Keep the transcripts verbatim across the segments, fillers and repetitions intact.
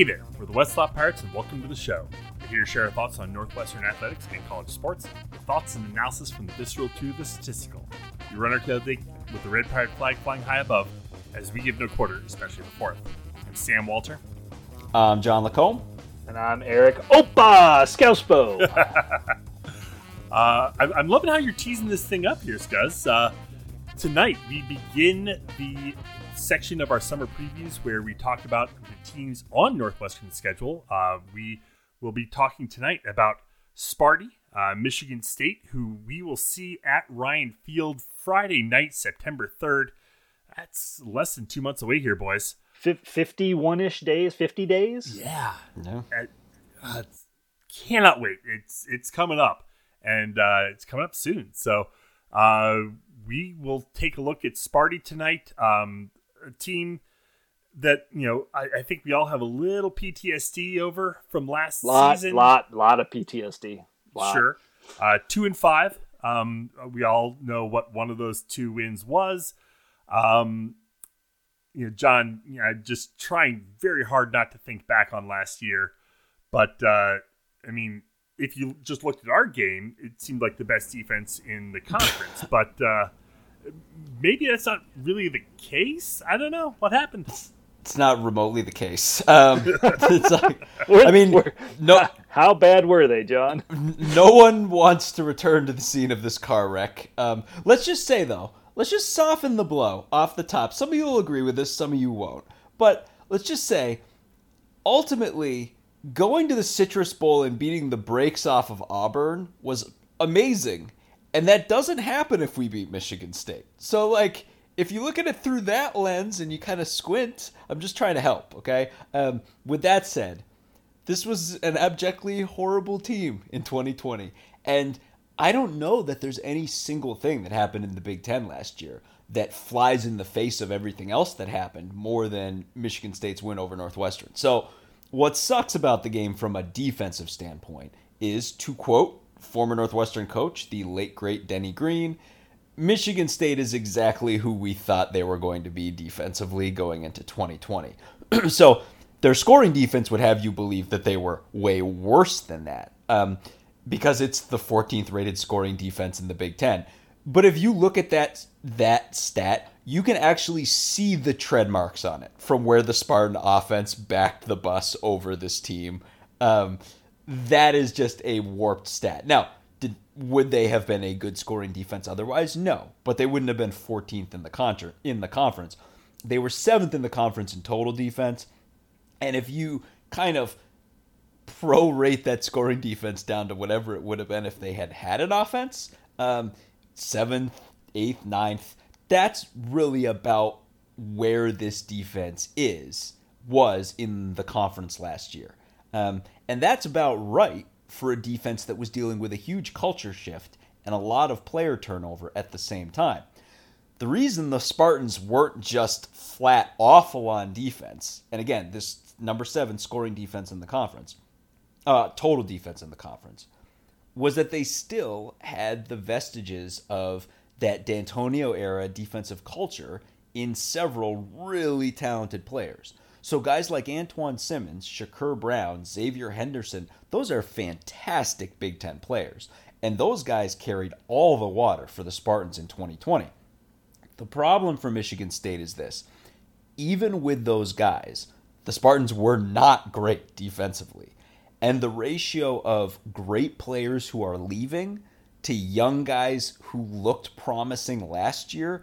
Hey there, we're the Westlott Pirates and welcome to the show. We're here to share our thoughts on Northwestern athletics and college sports, with thoughts and analysis from the visceral to the statistical. We run our clothing with the red pirate flag flying high above, as we give no quarter, especially the fourth. I'm Sam Walter. I'm John Lacombe. And I'm Eric Opa Scouspo. uh, I'm loving how you're teasing this thing up here, Scuzz. Uh, tonight we begin the section of our summer previews where we talk about the teams on Northwestern's schedule. Uh, we will be talking tonight about Sparty, uh, Michigan State, who we will see at Ryan Field Friday night, September third. That's less than two months away here, boys. fifty-one-ish days, fifty days? Yeah. No. At, uh, cannot wait. It's it's coming up, and uh, it's coming up soon. So uh, we will take a look at Sparty tonight. Um, a team that, you know, I, I think we all have a little P T S D over from last lot, season. Lot, lot of P T S D. Lot. Sure. Uh, two and five. Um, we all know what one of those two wins was. Um, you know, John, you know, just trying very hard not to think back on last year. But, uh, I mean, if you just looked at our game, it seemed like the best defense in the conference. but, uh, maybe that's not really the case. I don't know. What happened? It's not remotely the case. Um, it's like, I mean, no. How bad were they, John? No one wants to return to the scene of this car wreck. Um, let's just say, though, let's just soften the blow off the top. Some of you will agree with this, some of you won't. But let's just say, ultimately, going to the Citrus Bowl and beating the brakes off of Auburn was amazing. And that doesn't happen if we beat Michigan State. So, like, if you look at it through that lens and you kind of squint, I'm just trying to help, okay? Um, with that said, this was an abjectly horrible team in twenty twenty. And I don't know that there's any single thing that happened in the Big Ten last year that flies in the face of everything else that happened more than Michigan State's win over Northwestern. So what sucks about the game from a defensive standpoint is, to quote former Northwestern coach, the late great Denny Green, Michigan State is exactly who we thought they were going to be defensively going into twenty twenty. So their scoring defense would have you believe that they were way worse than that. Um, because it's the fourteenth rated scoring defense in the Big Ten. But if you look at that that stat, you can actually see the tread marks on it from where the Spartan offense backed the bus over this team. Um, that is just a warped stat. Now, did, would they have been a good scoring defense otherwise? No, but they wouldn't have been fourteenth in the, con- in the conference. They were seventh in the conference in total defense. And if you kind of prorate that scoring defense down to whatever it would have been if they had had an offense, um, seventh, eighth, ninth. That's really about where this defense is, was in the conference last year. Um, and that's about right for a defense that was dealing with a huge culture shift and a lot of player turnover at the same time. The reason the Spartans weren't just flat awful on defense, and again, this number seven scoring defense in the conference, Uh, total defense in the conference, was that they still had the vestiges of that D'Antonio era defensive culture in several really talented players. So guys like Antjuan Simmons, Shakur Brown, Xavier Henderson, those are fantastic Big Ten players. And those guys carried all the water for the Spartans in twenty twenty. The problem for Michigan State is this. Even with those guys, the Spartans were not great defensively. And the ratio of great players who are leaving to young guys who looked promising last year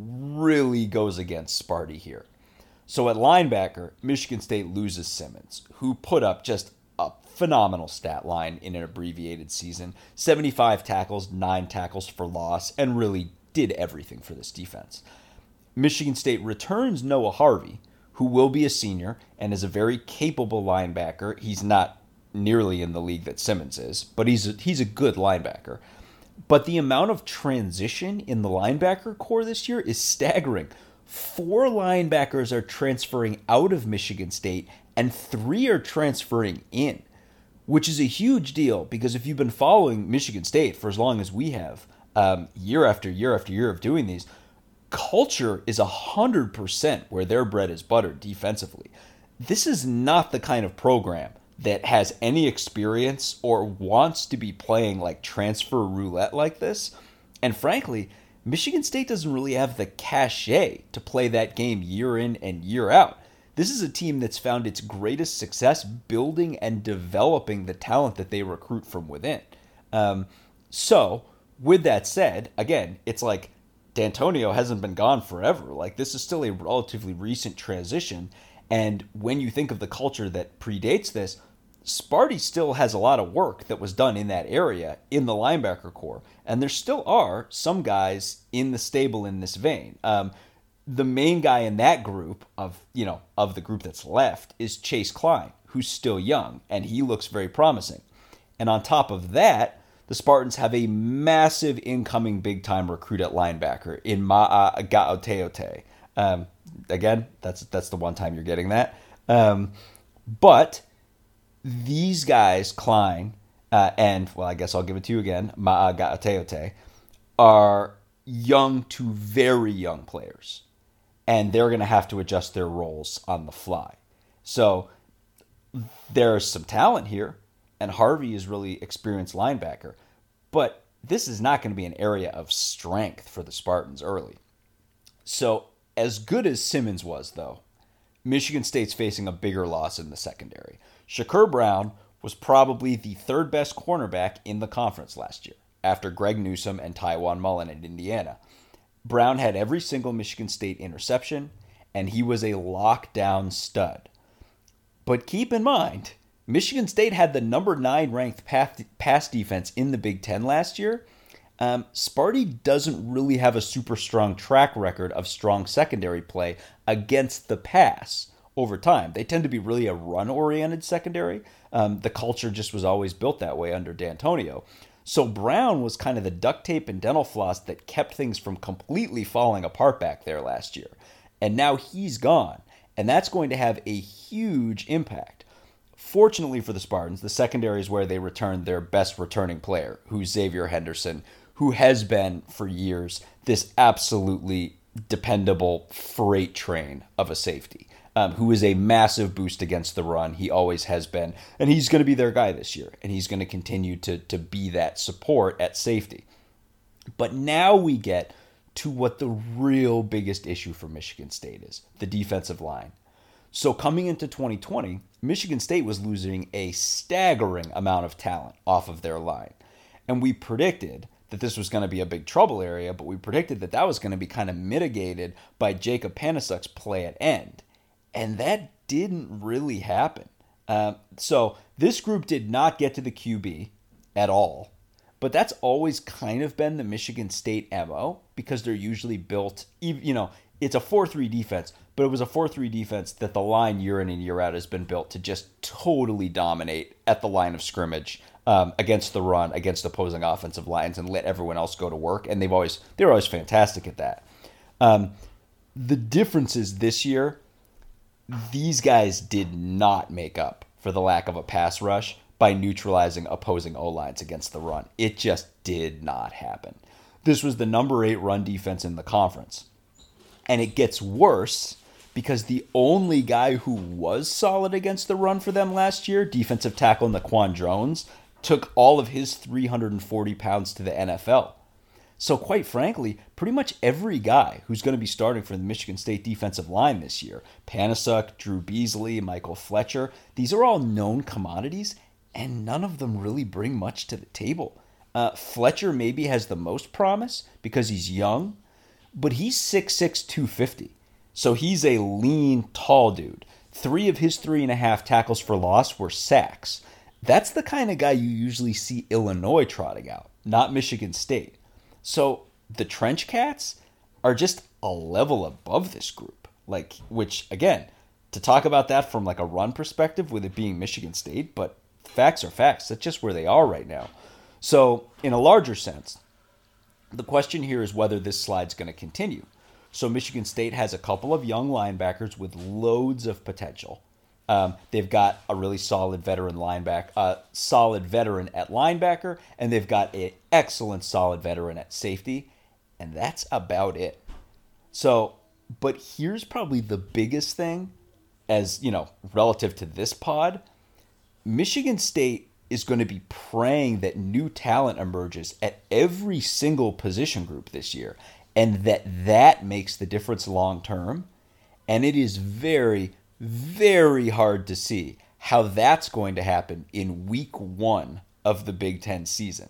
really goes against Sparty here. So at linebacker, Michigan State loses Simmons, who put up just a phenomenal stat line in an abbreviated season. seventy-five tackles, nine tackles for loss, and really did everything for this defense. Michigan State returns Noah Harvey, who will be a senior and is a very capable linebacker. He's not nearly in the league that Simmons is, but he's a, he's a good linebacker. But the amount of transition in the linebacker core this year is staggering. Four linebackers are transferring out of Michigan State, and three are transferring in, which is a huge deal because if you've been following Michigan State for as long as we have, um, year after year after year of doing these, culture is one hundred percent where their bread is buttered defensively. this is not the kind of program that has any experience or wants to be playing like transfer roulette like this. And frankly, Michigan State doesn't really have the cachet to play that game year in and year out. This is a team that's found its greatest success building and developing the talent that they recruit from within. Um, so with that said, again, it's like D'Antonio hasn't been gone forever. Like, this is still a relatively recent transition. And when you think of the culture that predates this, Sparty still has a lot of work that was done in that area in the linebacker corps. And there still are some guys in the stable in this vein. Um, the main guy in that group of, you know, of the group that's left is Chase Klein, who's still young, and he looks very promising. And on top of that, the Spartans have a massive incoming big-time recruit at linebacker in Ma'a Gaoteote. Um, again, that's that's the one time you're getting that. Um, but these guys, Klein, uh, and, well, I guess I'll give it to you again, Ma'a Gaoteote, are young to very young players, and they're going to have to adjust their roles on the fly. So there's some talent here, and Harvey is really experienced linebacker, but this is not going to be an area of strength for the Spartans early. So as good as Simmons was, though, Michigan State's facing a bigger loss in the secondary. Shakur Brown was probably the third best cornerback in the conference last year, after Greg Newsome and Tyjuan Mullen at Indiana. Brown had every single Michigan State interception, and he was a lockdown stud. But keep in mind, Michigan State had the number nine ranked pass defense in the Big Ten last year. Um, Sparty doesn't really have a super strong track record of strong secondary play against the pass over time. They tend to be really a run-oriented secondary. Um, the culture just was always built that way under D'Antonio. So Brown was kind of the duct tape and dental floss that kept things from completely falling apart back there last year. And now he's gone, and that's going to have a huge impact. Fortunately for the Spartans, the secondary is where they return their best returning player, who's Xavier Henderson, who has been for years this absolutely dependable freight train of a safety, um, who is a massive boost against the run. He always has been, and he's going to be their guy this year, and he's going to continue to, to be that support at safety. But now we get to what the real biggest issue for Michigan State is, the defensive line. So coming into twenty twenty, Michigan State was losing a staggering amount of talent off of their line, and we predicted that this was going to be a big trouble area, but we predicted that that was going to be kind of mitigated by Jacob Panasuk's play at end. And that didn't really happen. Um, so this group did not get to the Q B at all, but that's always kind of been the Michigan State M O, because they're usually built, you know, it's a four three defense, but it was a four three defense that the line year in and year out has been built to just totally dominate at the line of scrimmage, um, against the run, against opposing offensive lines, and let everyone else go to work. And they've always, they're always fantastic at that. Um, the difference is this year, these guys did not make up for the lack of a pass rush by neutralizing opposing O-lines against the run. It just did not happen. This was the number eight run defense in the conference. And it gets worse because the only guy who was solid against the run for them last year, defensive tackle Naquan Jones, took all of his three hundred forty pounds to the N F L. So quite frankly, pretty much every guy who's going to be starting for the Michigan State defensive line this year, Panasuk, Drew Beasley, Michael Fletcher, these are all known commodities, and none of them really bring much to the table. Uh, Fletcher maybe has the most promise because he's young, but he's six six, two fifty, so he's a lean, tall dude. Three of his three and a half tackles for loss were sacks. That's the kind of guy you usually see Illinois trotting out, not Michigan State. So the Trench Cats are just a level above this group, like, which, again, to talk about that from like a run perspective with it being Michigan State, but facts are facts. That's just where they are right now. So in a larger sense, the question here is whether this slide's going to continue. So Michigan State has a couple of young linebackers with loads of potential. Um, they've got a really solid veteran linebacker, uh, solid veteran at linebacker, and they've got an excellent solid veteran at safety, and that's about it. So, but here's probably the biggest thing as, you know, relative to this pod, Michigan State is going to be praying that new talent emerges at every single position group this year, and that that makes the difference long term. And it is very, very hard to see how that's going to happen in week one of the Big Ten season.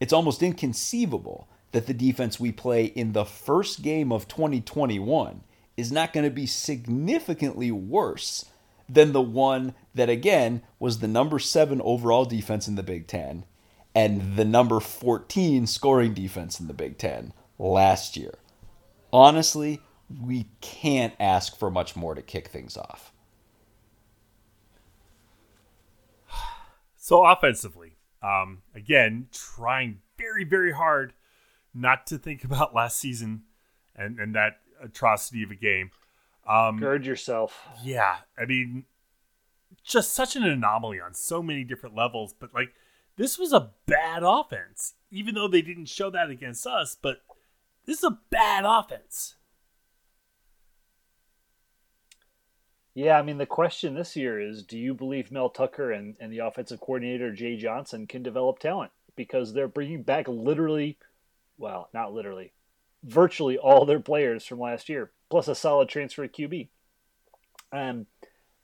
It's almost inconceivable that the defense we play in the first game of twenty twenty-one is not going to be significantly worse than the one that, again, was the number seven overall defense in the Big Ten and the number fourteen scoring defense in the Big Ten last year. Honestly, we can't ask for much more to kick things off. So offensively, um, again, trying very, very hard not to think about last season and, and that atrocity of a game. Um, Gird yourself. Yeah. I mean, just such an anomaly on so many different levels. But, like, this was a bad offense, even though they didn't show that against us. But this is a bad offense. Yeah, I mean, the question this year is, do you believe Mel Tucker and, and the offensive coordinator, Jay Johnson, can develop talent? Because they're bringing back literally, well, not literally, virtually all their players from last year, plus a solid transfer Q B. Um,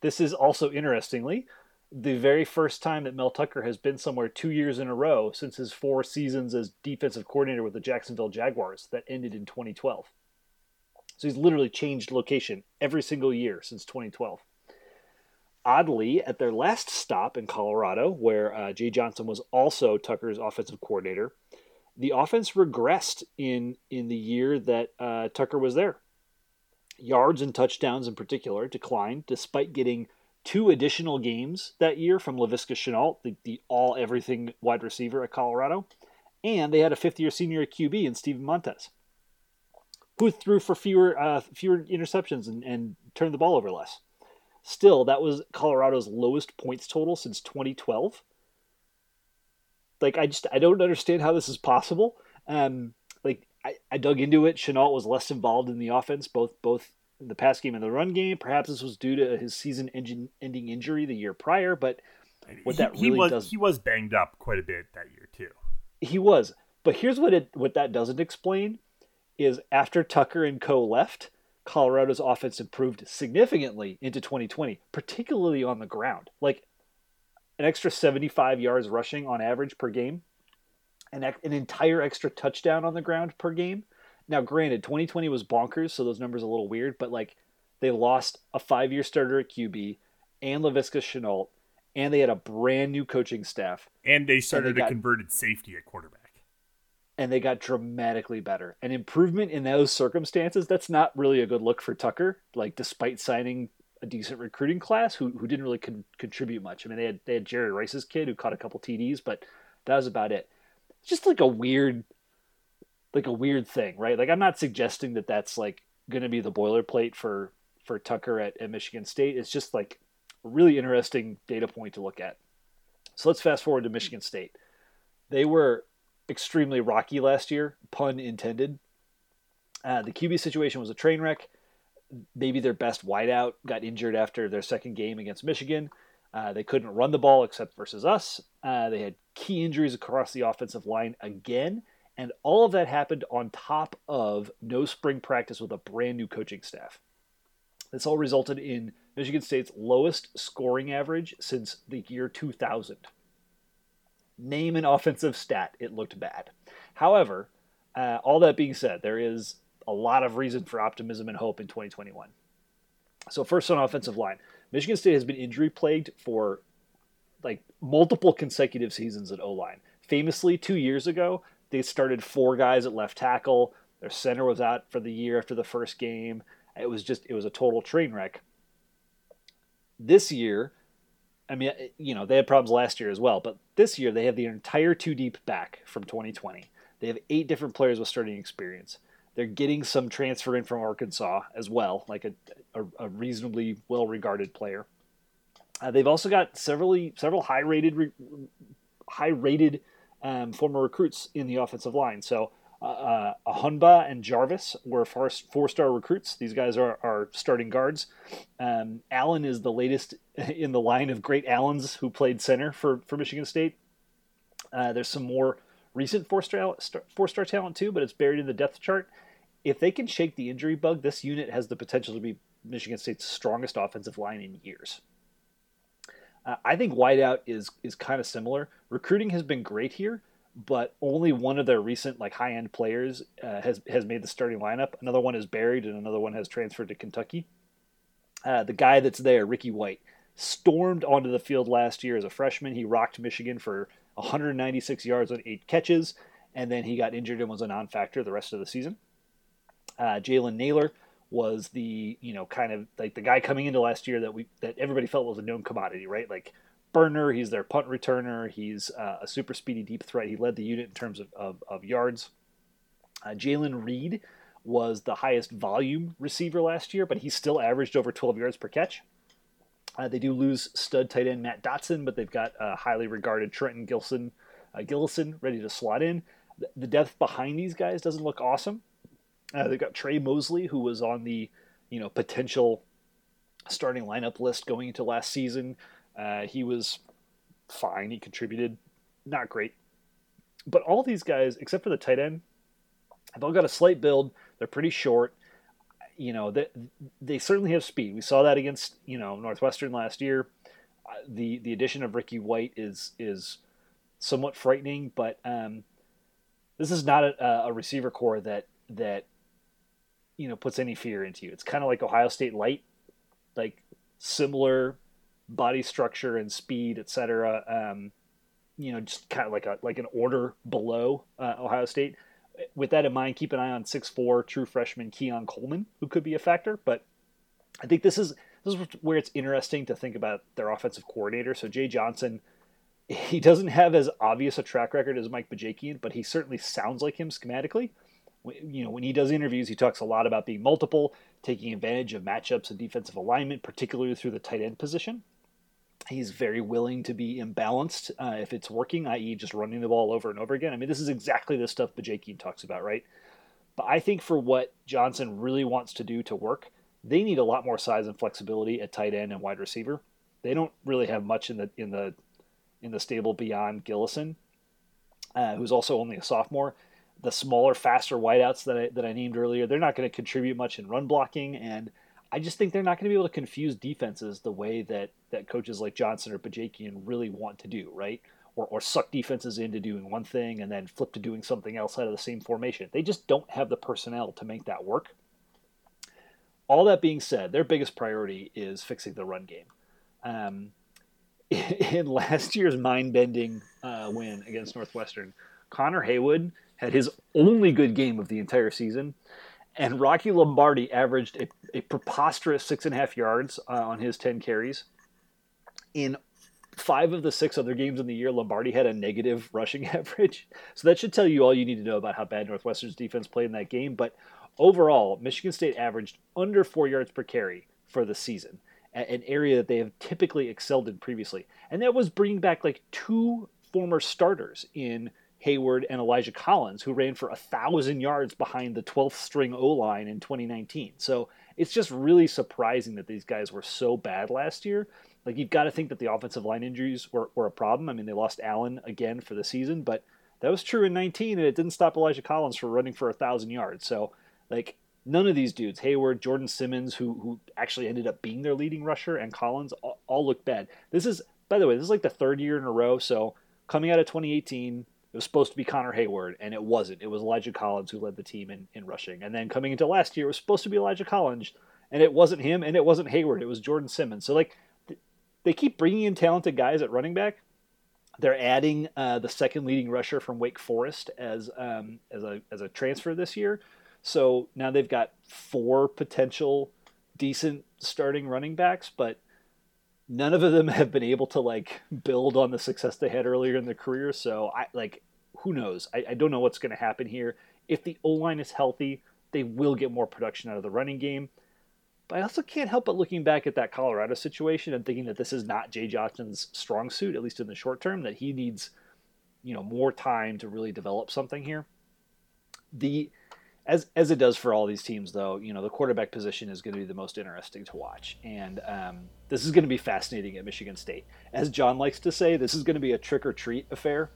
this is also, interestingly, the very first time that Mel Tucker has been somewhere two years in a row since his four seasons as defensive coordinator with the Jacksonville Jaguars that ended in twenty twelve. So he's literally changed location every single year since twenty twelve. Oddly, at their last stop in Colorado, where uh, Jay Johnson was also Tucker's offensive coordinator, the offense regressed in, in the year that uh, Tucker was there. Yards and touchdowns in particular declined, despite getting two additional games that year from Laviska Shenault, the, the all-everything wide receiver at Colorado, and they had a fifth-year senior Q B in Steven Montez, who threw for fewer uh, fewer interceptions and, and turned the ball over less. Still, that was Colorado's lowest points total since twenty twelve. Like, I just I don't understand how this is possible. Um, like, I, I dug into it. Shenault was less involved in the offense, both both in the pass game and the run game. Perhaps this was due to his season-ending injury the year prior, but what that he, really he was, does... He was banged up quite a bit that year, too. He was. But here's what it what that doesn't explain is after Tucker and co left, Colorado's offense improved significantly into twenty twenty, particularly on the ground. Like, an extra seventy-five yards rushing on average per game, an, an entire extra touchdown on the ground per game. Now, granted, twenty twenty was bonkers, so those numbers are a little weird, but, like, they lost a five-year starter at Q B and Laviska Shenault, and they had a brand-new coaching staff. And they started and they got, a converted safety at quarterback. And they got dramatically better. An improvement in those circumstances, that's not really a good look for Tucker, like, despite signing a decent recruiting class who who didn't really con- contribute much. I mean, they had, they had Jerry Rice's kid who caught a couple T Ds, but that was about it. It's just like a weird, like a weird thing, right? Like, I'm not suggesting that that's, like, going to be the boilerplate for, for Tucker at, at Michigan State. It's just, like, a really interesting data point to look at. So let's fast forward to Michigan State. They were extremely rocky last year, pun intended. Uh, the Q B situation was a train wreck. Maybe their best wideout got injured after their second game against Michigan. Uh, they couldn't run the ball except versus us. Uh, they had key injuries across the offensive line again, and all of that happened on top of no spring practice with a brand new coaching staff. This all resulted in Michigan State's lowest scoring average since the year two thousand. Name an offensive stat, it looked bad. However, uh, all that being said, there is a lot of reason for optimism and hope in twenty twenty-one. So first, on offensive line, Michigan State has been injury plagued for, like, multiple consecutive seasons at O-line. Famously, two years ago, they started four guys at left tackle. Their center was out for the year after the first game. It was just, it was a total train wreck. This year, I mean, you know, they had problems last year as well, but this year they have the entire two deep back from twenty twenty. They have eight different players with starting experience. They're getting some transfer in from Arkansas as well, like a, a, a reasonably well-regarded player. Uh, they've also got several several high-rated high-rated um, former recruits in the offensive line. So Uh, Ahunba and Jarvis were four-star recruits. These guys are, are starting guards. Um, Allen is the latest in the line of great Allens who played center for, for Michigan State. Uh, there's some more recent four-star four-star talent too, but it's buried in the depth chart. If they can shake the injury bug, this unit has the potential to be Michigan State's strongest offensive line in years. Uh, I think wideout is is kind of similar. Recruiting has been great here, but only one of their recent like high-end players uh, has, has made the starting lineup. Another one is buried, and another one has transferred to Kentucky. Uh, the guy that's there, Ricky White, stormed onto the field last year as a freshman. He rocked Michigan for one hundred ninety-six yards on eight catches, and then he got injured and was a non-factor the rest of the season. Uh, Jalen Naylor was the, you know, kind of like the guy coming into last year that we that everybody felt was a known commodity, right? Like, burner, he's their punt returner, he's uh, a super speedy deep threat. He led the unit in terms of, of, of yards. Uh, Jalen Reed was the highest volume receiver last year, but he still averaged over twelve yards per catch. Uh, they do lose stud tight end Matt Dotson, but they've got uh, highly regarded Trenton Gilson, uh, Gillison ready to slot in. The depth behind these guys doesn't look awesome. Uh, they've got Trey Mosley, who was on the, you know, potential starting lineup list going into last season. Uh, he was fine. He contributed. Not great. But all these guys, except for the tight end, have all got a slight build. They're pretty short. You know, they, they certainly have speed. We saw that against, you know, Northwestern last year. Uh, the the addition of Ricky White is is somewhat frightening, but um, this is not a, a receiver core that, that, you know, puts any fear into you. It's kind of like Ohio State light, like similar body structure and speed, et cetera. Um, you know, just kind of like a, like an order below uh, Ohio State. With that in mind, keep an eye on six four true freshman Keon Coleman, who could be a factor. But I think this is this is where it's interesting to think about their offensive coordinator. So Jay Johnson, he doesn't have as obvious a track record as Mike Bajakian, but he certainly sounds like him schematically. You know, when he does interviews, he talks a lot about being multiple, taking advantage of matchups and defensive alignment, particularly through the tight end position. He's very willing to be imbalanced uh, if it's working, that is just running the ball over and over again. I mean, this is exactly the stuff Bajakian talks about, right? But I think for what Johnson really wants to do to work, they need a lot more size and flexibility at tight end and wide receiver. They don't really have much in the in the in the stable beyond Gillison, uh, who's also only a sophomore. The smaller, faster wideouts that I, that I named earlier, they're not going to contribute much in run blocking, and I just think they're not going to be able to confuse defenses the way that, that coaches like Johnson or Bajakian really want to do, right? Or or suck defenses into doing one thing and then flip to doing something else out of the same formation. They just don't have the personnel to make that work. All that being said, their biggest priority is fixing the run game. Um, in last year's mind-bending uh, win against Northwestern, Connor Heyward had his only good game of the entire season, and Rocky Lombardi averaged a, a preposterous six and a half yards uh, on his ten carries. In five of the six other games in the year, Lombardi had a negative rushing average. So that should tell you all you need to know about how bad Northwestern's defense played in that game. But overall, Michigan State averaged under four yards per carry for the season, an area that they have typically excelled in previously. And that was bringing back like two former starters in Heyward and Elijah Collins, who ran for one thousand yards behind the twelfth string O-line in twenty nineteen. So it's just really surprising that these guys were so bad last year. Like, you've got to think that the offensive line injuries were, were a problem. I mean, they lost Allen again for the season, but that was true in nineteen, and it didn't stop Elijah Collins from running for one thousand yards. So, like, none of these dudes, Heyward, Jordan Simmons, who who actually ended up being their leading rusher, and Collins, all, all looked bad. This is, by the way, this is like the third year in a row. So coming out of twenty eighteen... it was supposed to be Connor Heyward, and it wasn't. It was Elijah Collins who led the team in, in rushing. And then coming into last year, it was supposed to be Elijah Collins, and it wasn't him, and it wasn't Heyward. It was Jordan Simmons. So, like, th- they keep bringing in talented guys at running back. They're adding uh, the second leading rusher from Wake Forest as um, as a as a transfer this year. So now they've got four potential decent starting running backs, but none of them have been able to, like, build on the success they had earlier in their career. So, I like, who knows? I, I don't know what's going to happen here. If the O-line is healthy, they will get more production out of the running game. But I also can't help but looking back at that Colorado situation and thinking that this is not Jay Johnson's strong suit, at least in the short term, that he needs, you know, more time to really develop something here. the as as it does for all these teams, though, you know, the quarterback position is going to be the most interesting to watch. And um, this is going to be fascinating at Michigan State. As John likes to say, this is going to be a trick-or-treat affair.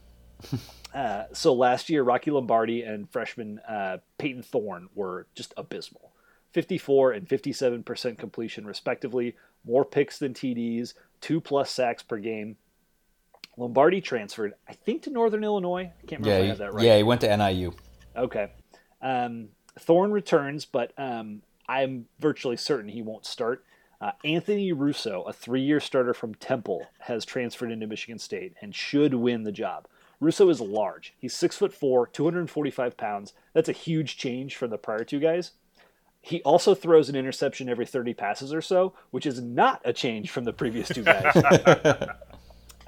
uh, so last year, Rocky Lombardi and freshman uh, Peyton Thorne were just abysmal. fifty-four and fifty-seven percent completion, respectively. More picks than T Ds, two-plus sacks per game. Lombardi transferred, I think, to Northern Illinois. I can't remember yeah, if I have that right. Yeah, he went to N I U. Okay. Um, Thorne returns, but um, I'm virtually certain he won't start. Uh, Anthony Russo, a three-year starter from Temple, has transferred into Michigan State and should win the job. Russo is large. He's six foot four, two hundred forty-five pounds. That's a huge change from the prior two guys. He also throws an interception every thirty passes or so, which is not a change from the previous two guys.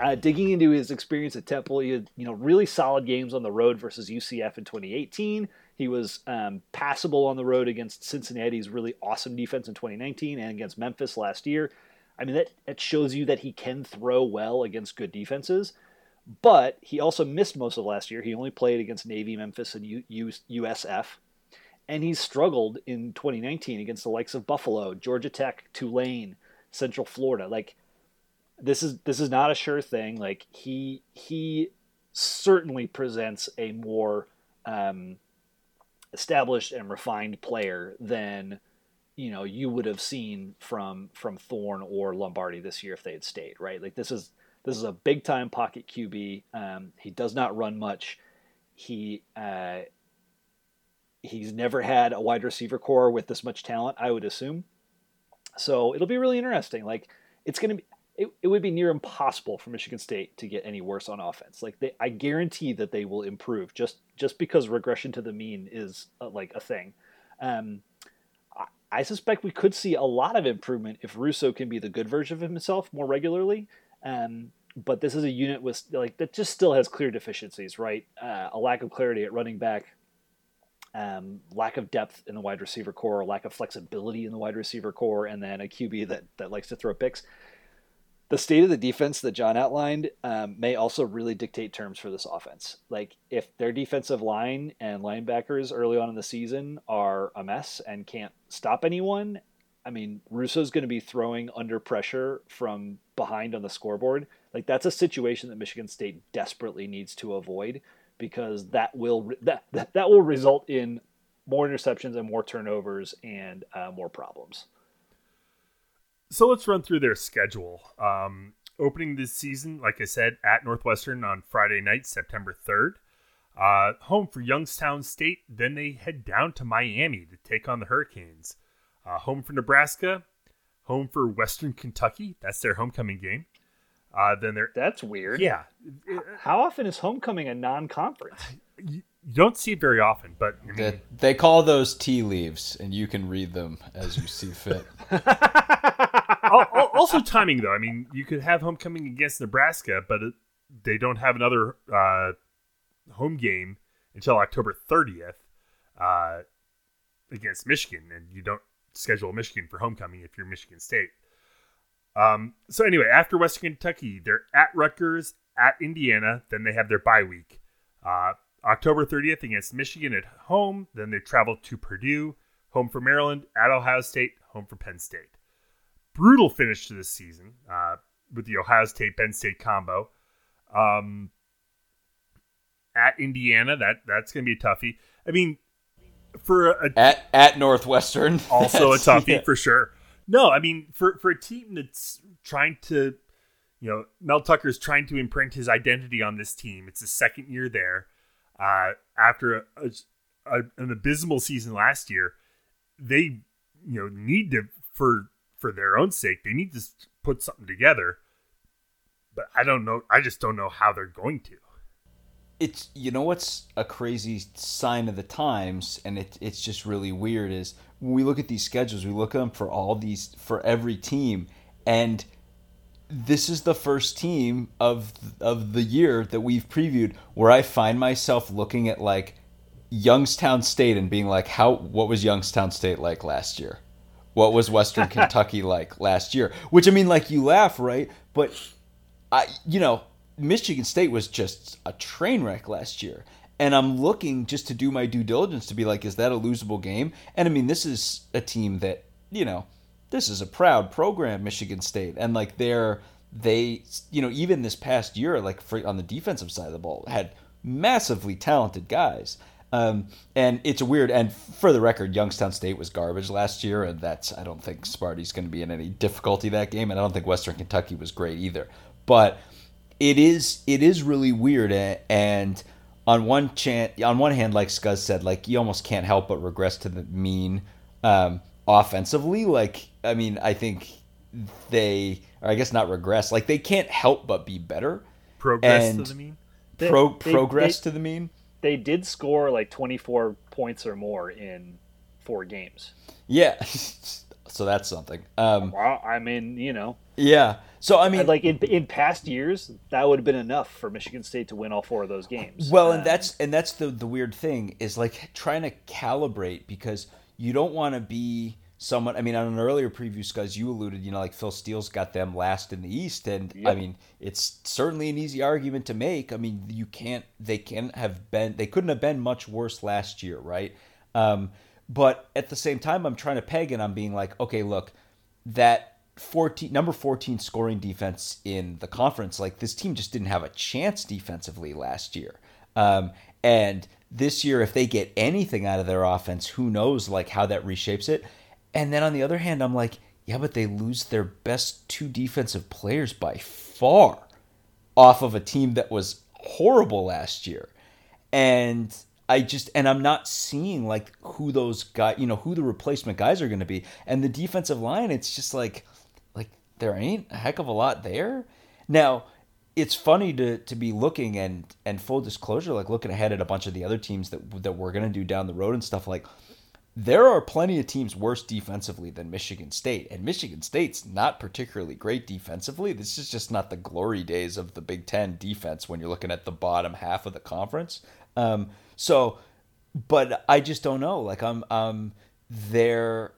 uh, digging into his experience at Temple, he had, you know, really solid games on the road versus U C F in twenty eighteen. He was um, passable on the road against Cincinnati's really awesome defense in twenty nineteen and against Memphis last year. I mean, that, that shows you that he can throw well against good defenses, but he also missed most of last year. He only played against Navy, Memphis, and U- U- USF. And he struggled in twenty nineteen against the likes of Buffalo, Georgia Tech, Tulane, Central Florida. Like, this is this is not a sure thing. Like, he he certainly presents a more um, established and refined player than, you know, you would have seen from from Thorne or Lombardi this year if they had stayed, right? Like, this is this is a big time pocket Q B. Um, he does not run much. He uh, He's never had a wide receiver core with this much talent, I would assume. So it'll be really interesting. Like, it's going to be, it, it would be near impossible for Michigan State to get any worse on offense. Like, they, I guarantee that they will improve just, just because regression to the mean is a, like a thing. Um, I, I suspect we could see a lot of improvement if Russo can be the good version of himself more regularly. Um, but this is a unit with like, that just still has clear deficiencies, right? Uh, a lack of clarity at running back, Um, lack of depth in the wide receiver core, lack of flexibility in the wide receiver core, and then a Q B that, that likes to throw picks. The state of the defense that John outlined um, may also really dictate terms for this offense. Like, if their defensive line and linebackers early on in the season are a mess and can't stop anyone, I mean, Russo's going to be throwing under pressure from behind on the scoreboard. Like, that's a situation that Michigan State desperately needs to avoid, because that will that that will result in more interceptions and more turnovers and uh, more problems. So let's run through their schedule. Um, opening this season, like I said, at Northwestern on Friday night, September third. Uh, home for Youngstown State. Then they head down to Miami to take on the Hurricanes. Uh, home for Nebraska. Home for Western Kentucky. That's their homecoming game. Uh, then they're that's weird. Yeah. How often is homecoming a non-conference? You don't see it very often, but I mean, they, they call those tea leaves, and you can read them as you see fit. Also, timing though. I mean, you could have homecoming against Nebraska, but it, they don't have another uh, home game until October thirtieth uh, against Michigan, and you don't schedule Michigan for homecoming if you're Michigan State. Um, so anyway, after Western Kentucky, they're at Rutgers, at Indiana. Then they have their bye week. Uh, October thirtieth against Michigan at home. Then they travel to Purdue, home for Maryland, at Ohio State, home for Penn State. Brutal finish to this season uh, with the Ohio State-Penn State combo. Um, at Indiana, that that's going to be a toughie. I mean, for a... At, at Northwestern. Also a toughie, yeah. For sure. No, I mean, for, for a team that's trying to, you know, Mel Tucker's trying to imprint his identity on this team. It's his second year there uh, after a, a, an abysmal season last year. They, you know, need to, for for their own sake, they need to put something together. But I don't know. I just don't know how they're going to. It's, you know, what's a crazy sign of the times, and it, it's just really weird, is when we look at these schedules, we look at them for all these, for every team, and this is the first team of of the year that we've previewed where I find myself looking at like Youngstown State and being like, how, what was Youngstown State like last year? What was Western Kentucky like last year? Which, I mean, like, you laugh, right? But I, you know, Michigan State was just a train wreck last year. And I'm looking just to do my due diligence to be like, is that a losable game? And, I mean, this is a team that, you know, this is a proud program, Michigan State. And, like, they're, they, you know, even this past year, like, for, on the defensive side of the ball, had massively talented guys. Um, and it's weird. And for the record, Youngstown State was garbage last year. And that's, I don't think Sparty's going to be in any difficulty that game. And I don't think Western Kentucky was great either. But it is, it is really weird. And on one chan- on one hand, like Scuzz said, like you almost can't help but regress to the mean um, offensively. Like, I mean, I think they, or I guess not regress, like they can't help but be better. Progress and to the mean? They, pro- they, progress they, to the mean? They did score like twenty-four points or more in four games. Yeah. So that's something. Um, well, I mean, you know. Yeah. So, I mean, like in in past years, that would have been enough for Michigan State to win all four of those games. Well, and um, that's and that's the, the weird thing is like trying to calibrate because you don't want to be someone. I mean, on an earlier preview, Scuzz, you alluded, you know, like Phil Steele's got them last in the East. And yep. I mean, it's certainly an easy argument to make. I mean, you can't they can't have been they couldn't have been much worse last year. Right. Um, but at the same time, I'm trying to peg and I'm being like, OK, look, that fourteen number fourteen scoring defense in the conference, like this team just didn't have a chance defensively last year. Um, and this year, if they get anything out of their offense, who knows like how that reshapes it. And then on the other hand, I'm like, yeah, but they lose their best two defensive players by far off of a team that was horrible last year. And I just, and I'm not seeing like who those guys, you know, who the replacement guys are going to be. And the defensive line, it's just like, like there ain't a heck of a lot there. Now, it's funny to to be looking and, and full disclosure, like looking ahead at a bunch of the other teams that that we're going to do down the road and stuff. Like there are plenty of teams worse defensively than Michigan State, and Michigan State's not particularly great defensively. This is just not the glory days of the Big Ten defense when you're looking at the bottom half of the conference. Um, so, but I just don't know. Like I'm, um, there,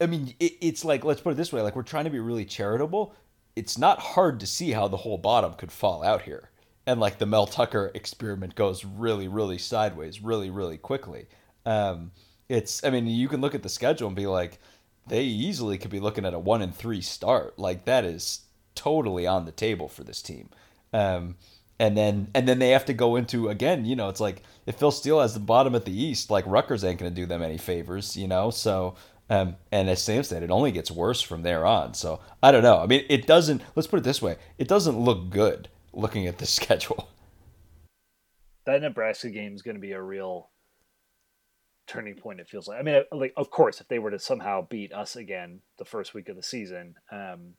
I mean, it, it's like, let's put it this way. Like we're trying to be really charitable. It's not hard to see how the whole bottom could fall out here. And like the Mel Tucker experiment goes really, really sideways, really, really quickly. Um, it's, I mean, you can look at the schedule and be like, they easily could be looking at a one and three start. Like that is totally on the table for this team. Um, And then and then they have to go into, again, you know, it's like if Phil Steele has the bottom at the East, like Rutgers ain't going to do them any favors, you know. So, um, and as Sam said, it only gets worse from there on. So, I don't know. I mean, it doesn't, let's put it this way, it doesn't look good looking at the schedule. That Nebraska game is going to be a real turning point, it feels like. I mean, like of course, if they were to somehow beat us again the first week of the season, um,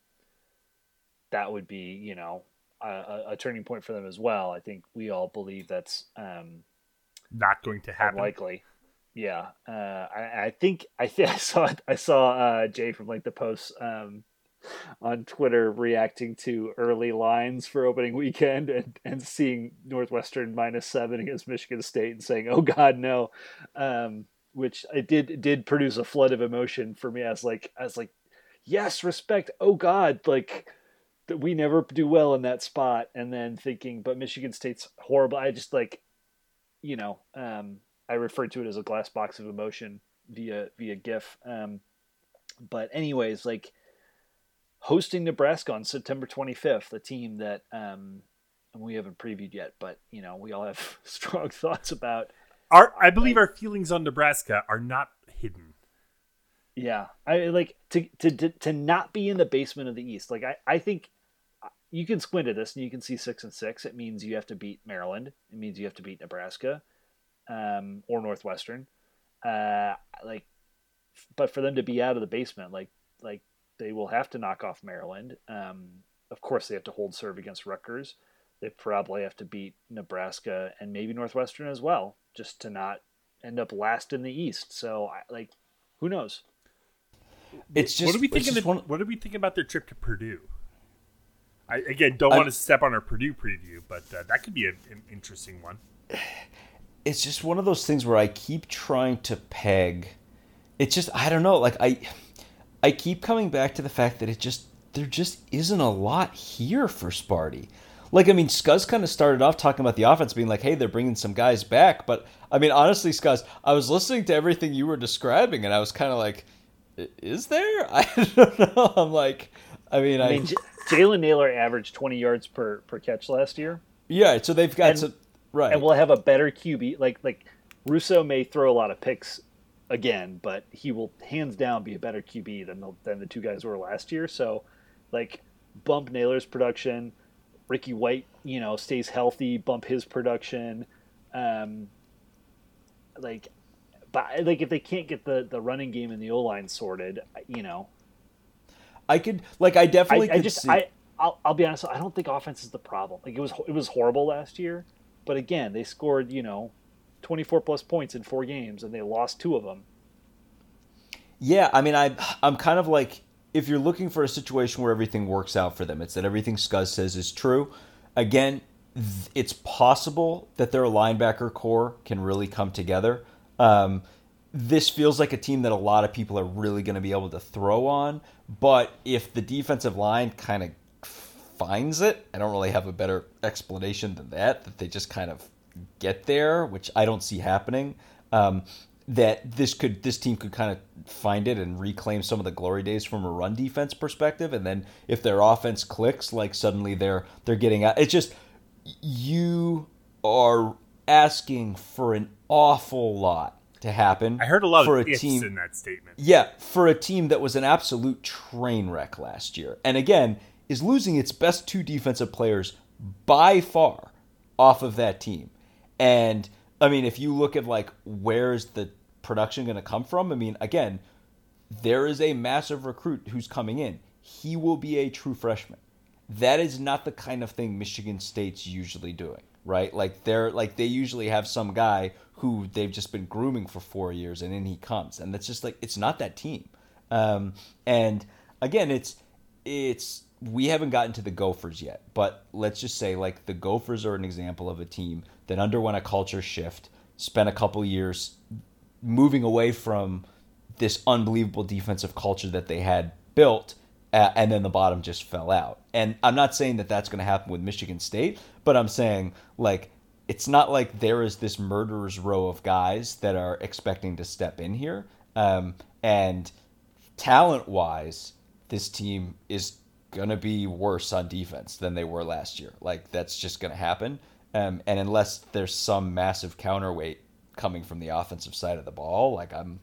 that would be, you know, A, a turning point for them as well. I think we all believe that's um, not going to happen. Unlikely, yeah. Uh, I, I think I think I saw I saw uh, Jay from like the posts um, on Twitter reacting to early lines for opening weekend and, and seeing Northwestern minus seven against Michigan State and saying, "Oh God, no," um, which it did it did produce a flood of emotion for me. I was like, I was like, yes, respect. Oh God, like. That we never do well in that spot, and then thinking, but Michigan State's horrible. I just like, you know, um, I referred to it as a glass box of emotion via via GIF. Um, but anyways, like hosting Nebraska on September twenty-fifth, a team that um, we haven't previewed yet, but you know, we all have strong thoughts about. Our, I believe like, our feelings on Nebraska are not hidden. Yeah, I like to, to to to not be in the basement of the East. Like I, I think you can squint at this and you can see six and six. It means you have to beat Maryland. It means you have to beat Nebraska, um, or Northwestern. Uh, like, but for them to be out of the basement, like like they will have to knock off Maryland. Um, of course they have to hold serve against Rutgers. They probably have to beat Nebraska and maybe Northwestern as well, just to not end up last in the East. So I, like, who knows? It's just, what, are we thinking of, one, what are we thinking about their trip to Purdue? I again don't I, want to step on our Purdue preview, but uh, that could be a, an interesting one. It's just one of those things where I keep trying to peg. It's just I don't know. Like I, I keep coming back to the fact that it just there just isn't a lot here for Sparty. Like, I mean, Scuzz kind of started off talking about the offense being like, hey, they're bringing some guys back. But, I mean, honestly, Scuzz, I was listening to everything you were describing, and I was kind of like, is there? I don't know. I'm like, I mean, I... I mean, J- Jalen Naylor averaged twenty yards per, per catch last year. Yeah, so they've got and, some... Right. And we'll have a better Q B. Like, like Russo may throw a lot of picks again, but he will hands down be a better Q B than the, than the two guys were last year. So, like, bump Naylor's production. Ricky White, you know, stays healthy, bump his production. Um, like, but like if they can't get the, the running game and the O-line sorted, you know. I could, like, I definitely I, could I just, see. I, I'll, I'll be honest, I don't think offense is the problem. Like, it was it was horrible last year. But again, they scored, you know, twenty-four plus points in four games, and they lost two of them. Yeah, I mean, I, I'm kind of like, if you're looking for a situation where everything works out for them, it's that everything Scuzz says is true. Again, th- it's possible that their linebacker core can really come together. Um, this feels like a team that a lot of people are really going to be able to throw on. But if the defensive line kind of finds it, I don't really have a better explanation than that, that they just kind of get there, which I don't see happening, um, that this could this team could kind of find it and reclaim some of the glory days from a run defense perspective. And then if their offense clicks, like suddenly they're they're getting out. It's just, you are asking for an awful lot to happen. I heard a lot for of a ifs team, in that statement. Yeah, for a team that was an absolute train wreck last year. And again, is losing its best two defensive players by far off of that team. And, I mean, if you look at, like, where's the production going to come from? I mean, again, there is a massive recruit who's coming in. He will be a true freshman. That is not the kind of thing Michigan State's usually doing, right? Like, they're like they usually have some guy who they've just been grooming for four years, and in he comes. And that's just, like, it's not that team. Um, and, again, it's it's... we haven't gotten to the Gophers yet, but let's just say, like, the Gophers are an example of a team that underwent a culture shift, spent a couple years moving away from this unbelievable defensive culture that they had built, uh, and then the bottom just fell out. And I'm not saying that that's going to happen with Michigan State, but I'm saying, like, it's not like there is this murderer's row of guys that are expecting to step in here. Um, and talent-wise, this team is gonna be worse on defense than they were last year. Like, that's just gonna happen, um, and unless there's some massive counterweight coming from the offensive side of the ball, like, I'm,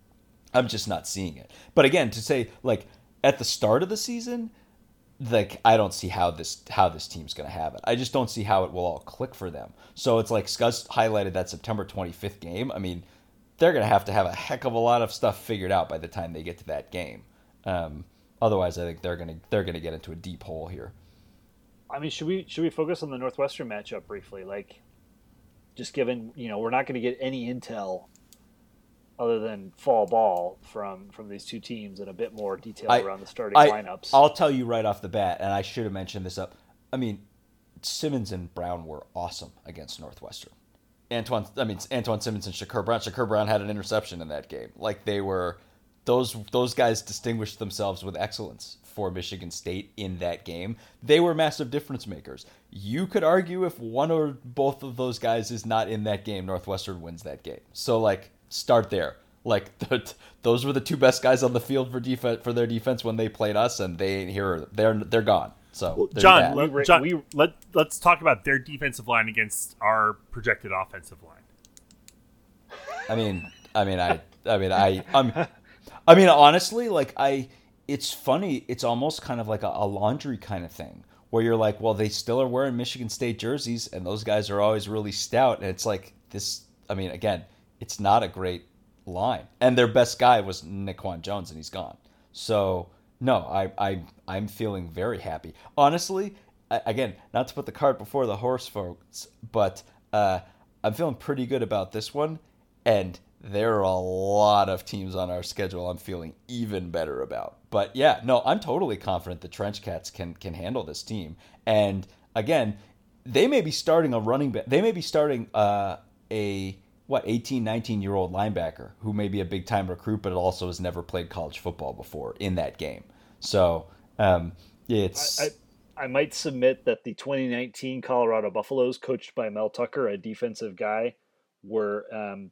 I'm just not seeing it. But again, to say, like, at the start of the season, like, I don't see how this how this team's gonna have it. I just don't see how it will all click for them. So it's like Scuzz highlighted that September twenty-fifth game. I mean, they're gonna have to have a heck of a lot of stuff figured out by the time they get to that game. Um, Otherwise, I think they're gonna they're gonna get into a deep hole here. I mean, should we should we focus on the Northwestern matchup briefly? Like, just given, you know, we're not gonna get any intel other than fall ball from, from these two teams and a bit more detail I, around the starting I, lineups. I'll tell you right off the bat, and I should have mentioned this up. I mean, Simmons and Brown were awesome against Northwestern. Antjuan, I mean, Antjuan Simmons and Shakur Brown. Shakur Brown had an interception in that game. Like, they were. Those those guys distinguished themselves with excellence for Michigan State in that game. They were massive difference makers. You could argue if one or both of those guys is not in that game, Northwestern wins that game. So, like, start there. Like, the, those were the two best guys on the field for defense for their defense when they played us, and they ain't here. They're they're gone. So, well, John, let, John we, let let's talk about their defensive line against our projected offensive line. I mean, I mean, I I mean, I I'm. I mean, honestly, like, I, it's funny. It's almost kind of like a, a laundry kind of thing where you're like, well, they still are wearing Michigan State jerseys, and those guys are always really stout. And it's like this, I mean, again, it's not a great line. And their best guy was Naquan Jones, and he's gone. So, no, I, I, I'm feeling very happy. Honestly, I, again, not to put the cart before the horse, folks, but uh, I'm feeling pretty good about this one. And there are a lot of teams on our schedule I'm feeling even better about. But yeah, no, I'm totally confident the Trench Cats can can handle this team. And again, they may be starting a running back. They may be starting uh, a, what, eighteen, nineteen-year-old linebacker who may be a big-time recruit but also has never played college football before in that game. So um, it's... I, I, I might submit that the twenty nineteen Colorado Buffaloes, coached by Mel Tucker, a defensive guy, were um,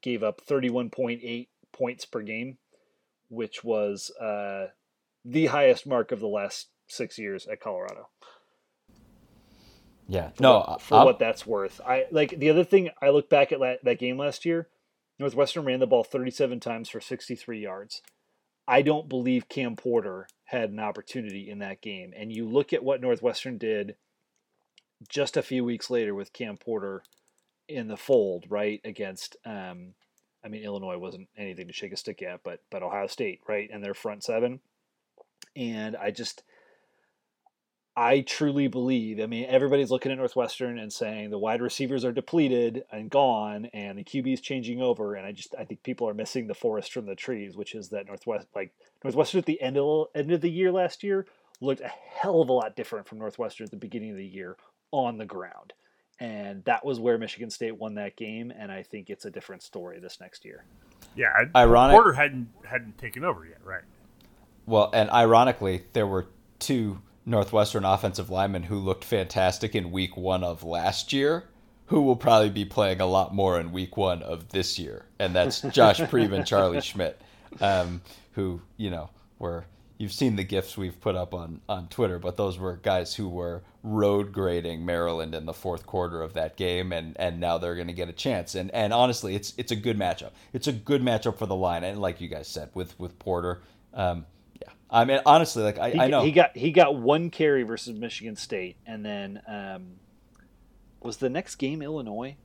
gave up thirty-one point eight points per game, which was uh, the highest mark of the last six years at Colorado. Yeah, for no, what, for I'll... what that's worth. I like the other thing. I look back at la- that game last year. Northwestern ran the ball thirty-seven times for sixty-three yards. I don't believe Cam Porter had an opportunity in that game. And you look at what Northwestern did just a few weeks later with Cam Porter in the fold, right? Against, um, I mean, Illinois wasn't anything to shake a stick at, but, but Ohio State, right? And their front seven. And I just, I truly believe, I mean, everybody's looking at Northwestern and saying the wide receivers are depleted and gone and the Q B is changing over. And I just, I think people are missing the forest from the trees, which is that Northwest, like Northwestern at the end of, end of the year last year looked a hell of a lot different from Northwestern at the beginning of the year on the ground. And that was where Michigan State won that game. And I think it's a different story this next year. Yeah. Ironic. Porter hadn't, hadn't taken over yet. Right. Well, and ironically, there were two Northwestern offensive linemen who looked fantastic in week one of last year, who will probably be playing a lot more in week one of this year. And that's Josh Preeb and Charlie Schmidt, um, who, you know, were, you've seen the GIFs we've put up on, on Twitter, but those were guys who were road grading Maryland in the fourth quarter of that game. And, and now they're going to get a chance. And, and honestly, it's, it's a good matchup. It's a good matchup for the line. And like you guys said, with, with Porter, um, I mean, honestly, like I, he, I know he got he got one carry versus Michigan State, and then um, was the next game Illinois?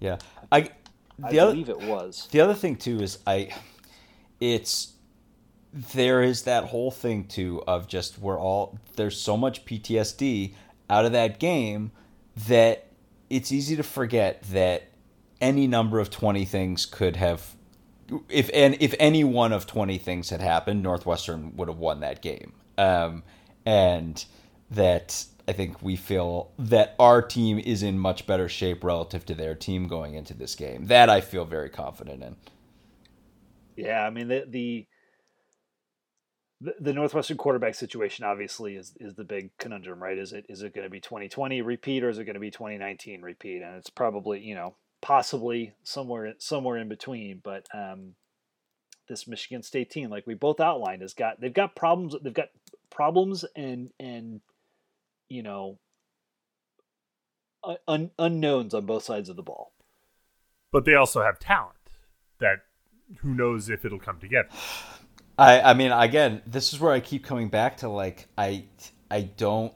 Yeah, I, the I other, believe it was. The other thing too is I, it's there is that whole thing too of just we're all there's so much P T S D out of that game that it's easy to forget that any number of twenty things could have. If and if any one of twenty things had happened, Northwestern would have won that game. Um, and that I think we feel that our team is in much better shape relative to their team going into this game. That I feel very confident in. Yeah, I mean, the the, the Northwestern quarterback situation obviously is, is the big conundrum, right? Is it is it going to be twenty twenty repeat or is it going to be twenty nineteen repeat? And it's probably, you know, possibly somewhere somewhere in between, but um, this Michigan State team, like we both outlined, has got they've got problems. They've got problems and and you know un, unknowns on both sides of the ball. But they also have talent that who knows if it'll come together. I I mean, again, this is where I keep coming back to like I I don't.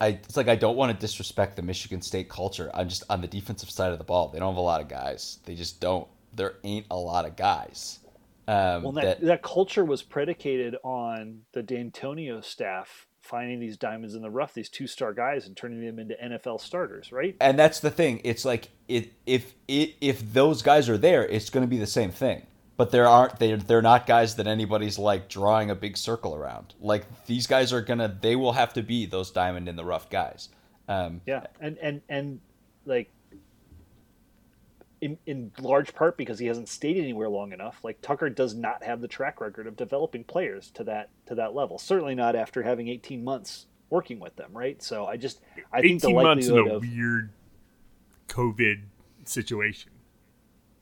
I, it's like I don't want to disrespect the Michigan State culture. I'm just on the defensive side of the ball. They don't have a lot of guys. They just don't. There ain't a lot of guys. Um, well, that, that, that culture was predicated on the D'Antonio staff finding these diamonds in the rough, these two-star guys, and turning them into N F L starters, right? And that's the thing. It's like it, if it, if those guys are there, it's going to be the same thing. But there aren't. They they're not guys that anybody's like drawing a big circle around. Like these guys are gonna. They will have to be those diamond in the rough guys. Um, yeah, and and and like in in large part because he hasn't stayed anywhere long enough. Like Tucker does not have the track record of developing players to that to that level. Certainly not after having eighteen months working with them. Right. So I just I think the likelihood eighteen months in a of, weird COVID situation.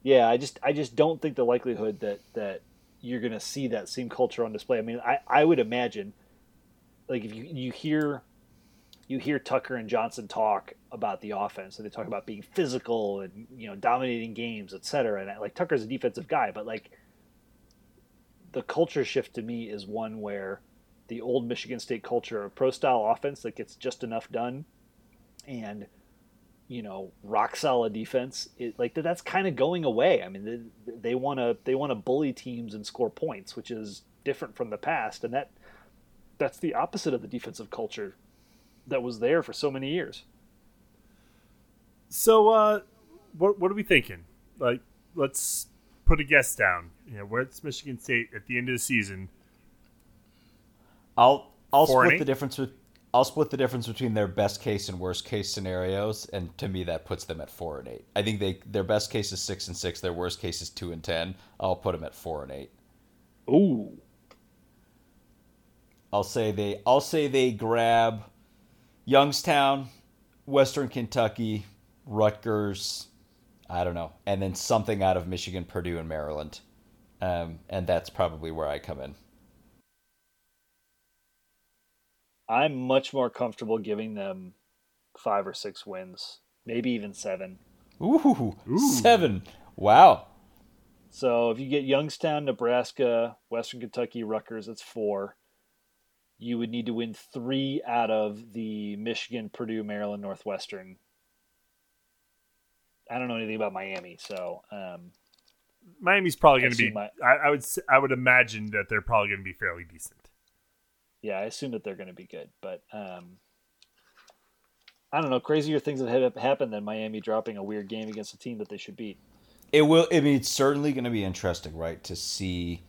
Yeah, I just I just don't think the likelihood that, that you're going to see that same culture on display. I mean, I, I would imagine, like if you, you hear you hear Tucker and Johnson talk about the offense, and they talk about being physical and you know dominating games, et cetera. And I, like Tucker's a defensive guy, but like the culture shift to me is one where the old Michigan State culture of pro style offense that gets just enough done, and you know, rock solid defense. It, like that's kind of going away. I mean, they, they want to they want to bully teams and score points, which is different from the past, and that that's the opposite of the defensive culture that was there for so many years. So, uh, what what are we thinking? Like, let's put a guess down. You know, where's Michigan State at the end of the season? I'll I'll split the difference with. I'll split the difference between their best case and worst case scenarios, and to me that puts them at four and eight. I think they their best case is six and six, their worst case is two and ten. I'll put them at four and eight. Ooh, I'll say they I'll say they grab Youngstown, Western Kentucky, Rutgers, I don't know, and then something out of Michigan, Purdue, and Maryland. Um, and that's probably where I come in. I'm much more comfortable giving them five or six wins, maybe even seven. Ooh, Ooh. seven. Wow. So if you get Youngstown, Nebraska, Western Kentucky, Rutgers, that's four. You would need to win three out of the Michigan, Purdue, Maryland, Northwestern. I don't know anything about Miami, so um, Miami's probably going to be. My, I, I would. I would imagine that they're probably going to be fairly decent. Yeah, I assume that they're going to be good, but um, I don't know. Crazier things have happened than Miami dropping a weird game against a team that they should beat. It will. I mean, it's certainly going to be interesting, right? To see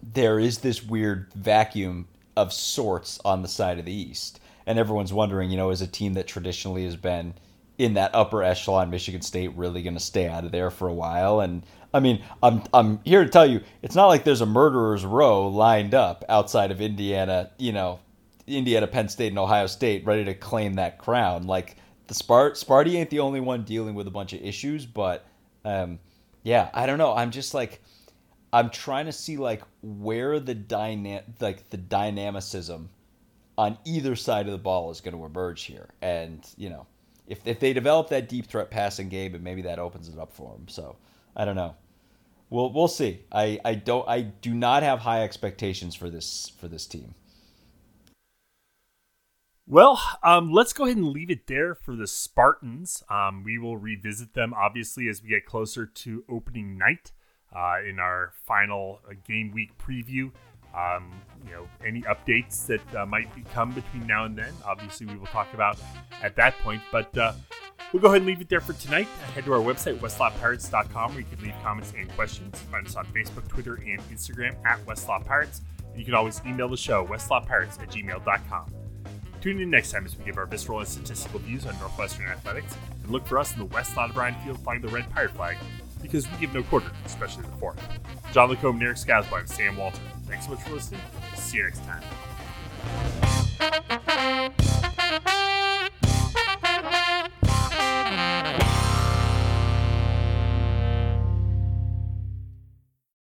there is this weird vacuum of sorts on the side of the East, and everyone's wondering, you know, is a team that traditionally has been in that upper echelon, Michigan State, really going to stay out of there for a while? And I mean, I'm I'm here to tell you, it's not like there's a murderer's row lined up outside of Indiana, you know, Indiana, Penn State, and Ohio State, ready to claim that crown. Like the Spart Sparty ain't the only one dealing with a bunch of issues, but um, yeah, I don't know. I'm just like, I'm trying to see like where the dyna- like the dynamicism on either side of the ball is going to emerge here, and you know. If if they develop that deep threat passing game, and maybe that opens it up for them. So I don't know. We'll we'll see. I, I don't I do not have high expectations for this for this team. Well, um, let's go ahead and leave it there for the Spartans. Um, we will revisit them obviously as we get closer to opening night uh, in our final game week preview. Um, you know, any updates that uh, might come between now and then, obviously we will talk about at that point, but uh, we'll go ahead and leave it there for tonight. Head to our website, westlott pirates dot com, where you can leave comments and questions. Find us on Facebook, Twitter, and Instagram at Westlott Pirates. And you can always email the show, westlottpirates at gmail dot com. Tune in next time as we give our visceral and statistical views on Northwestern athletics, and look for us in the Westlott O'Brien Field flying the red pirate flag, because we give no quarter, especially the fourth. John Lacombe, Eric Skazby, and Sam Walter. Thanks so much for listening. See you next time.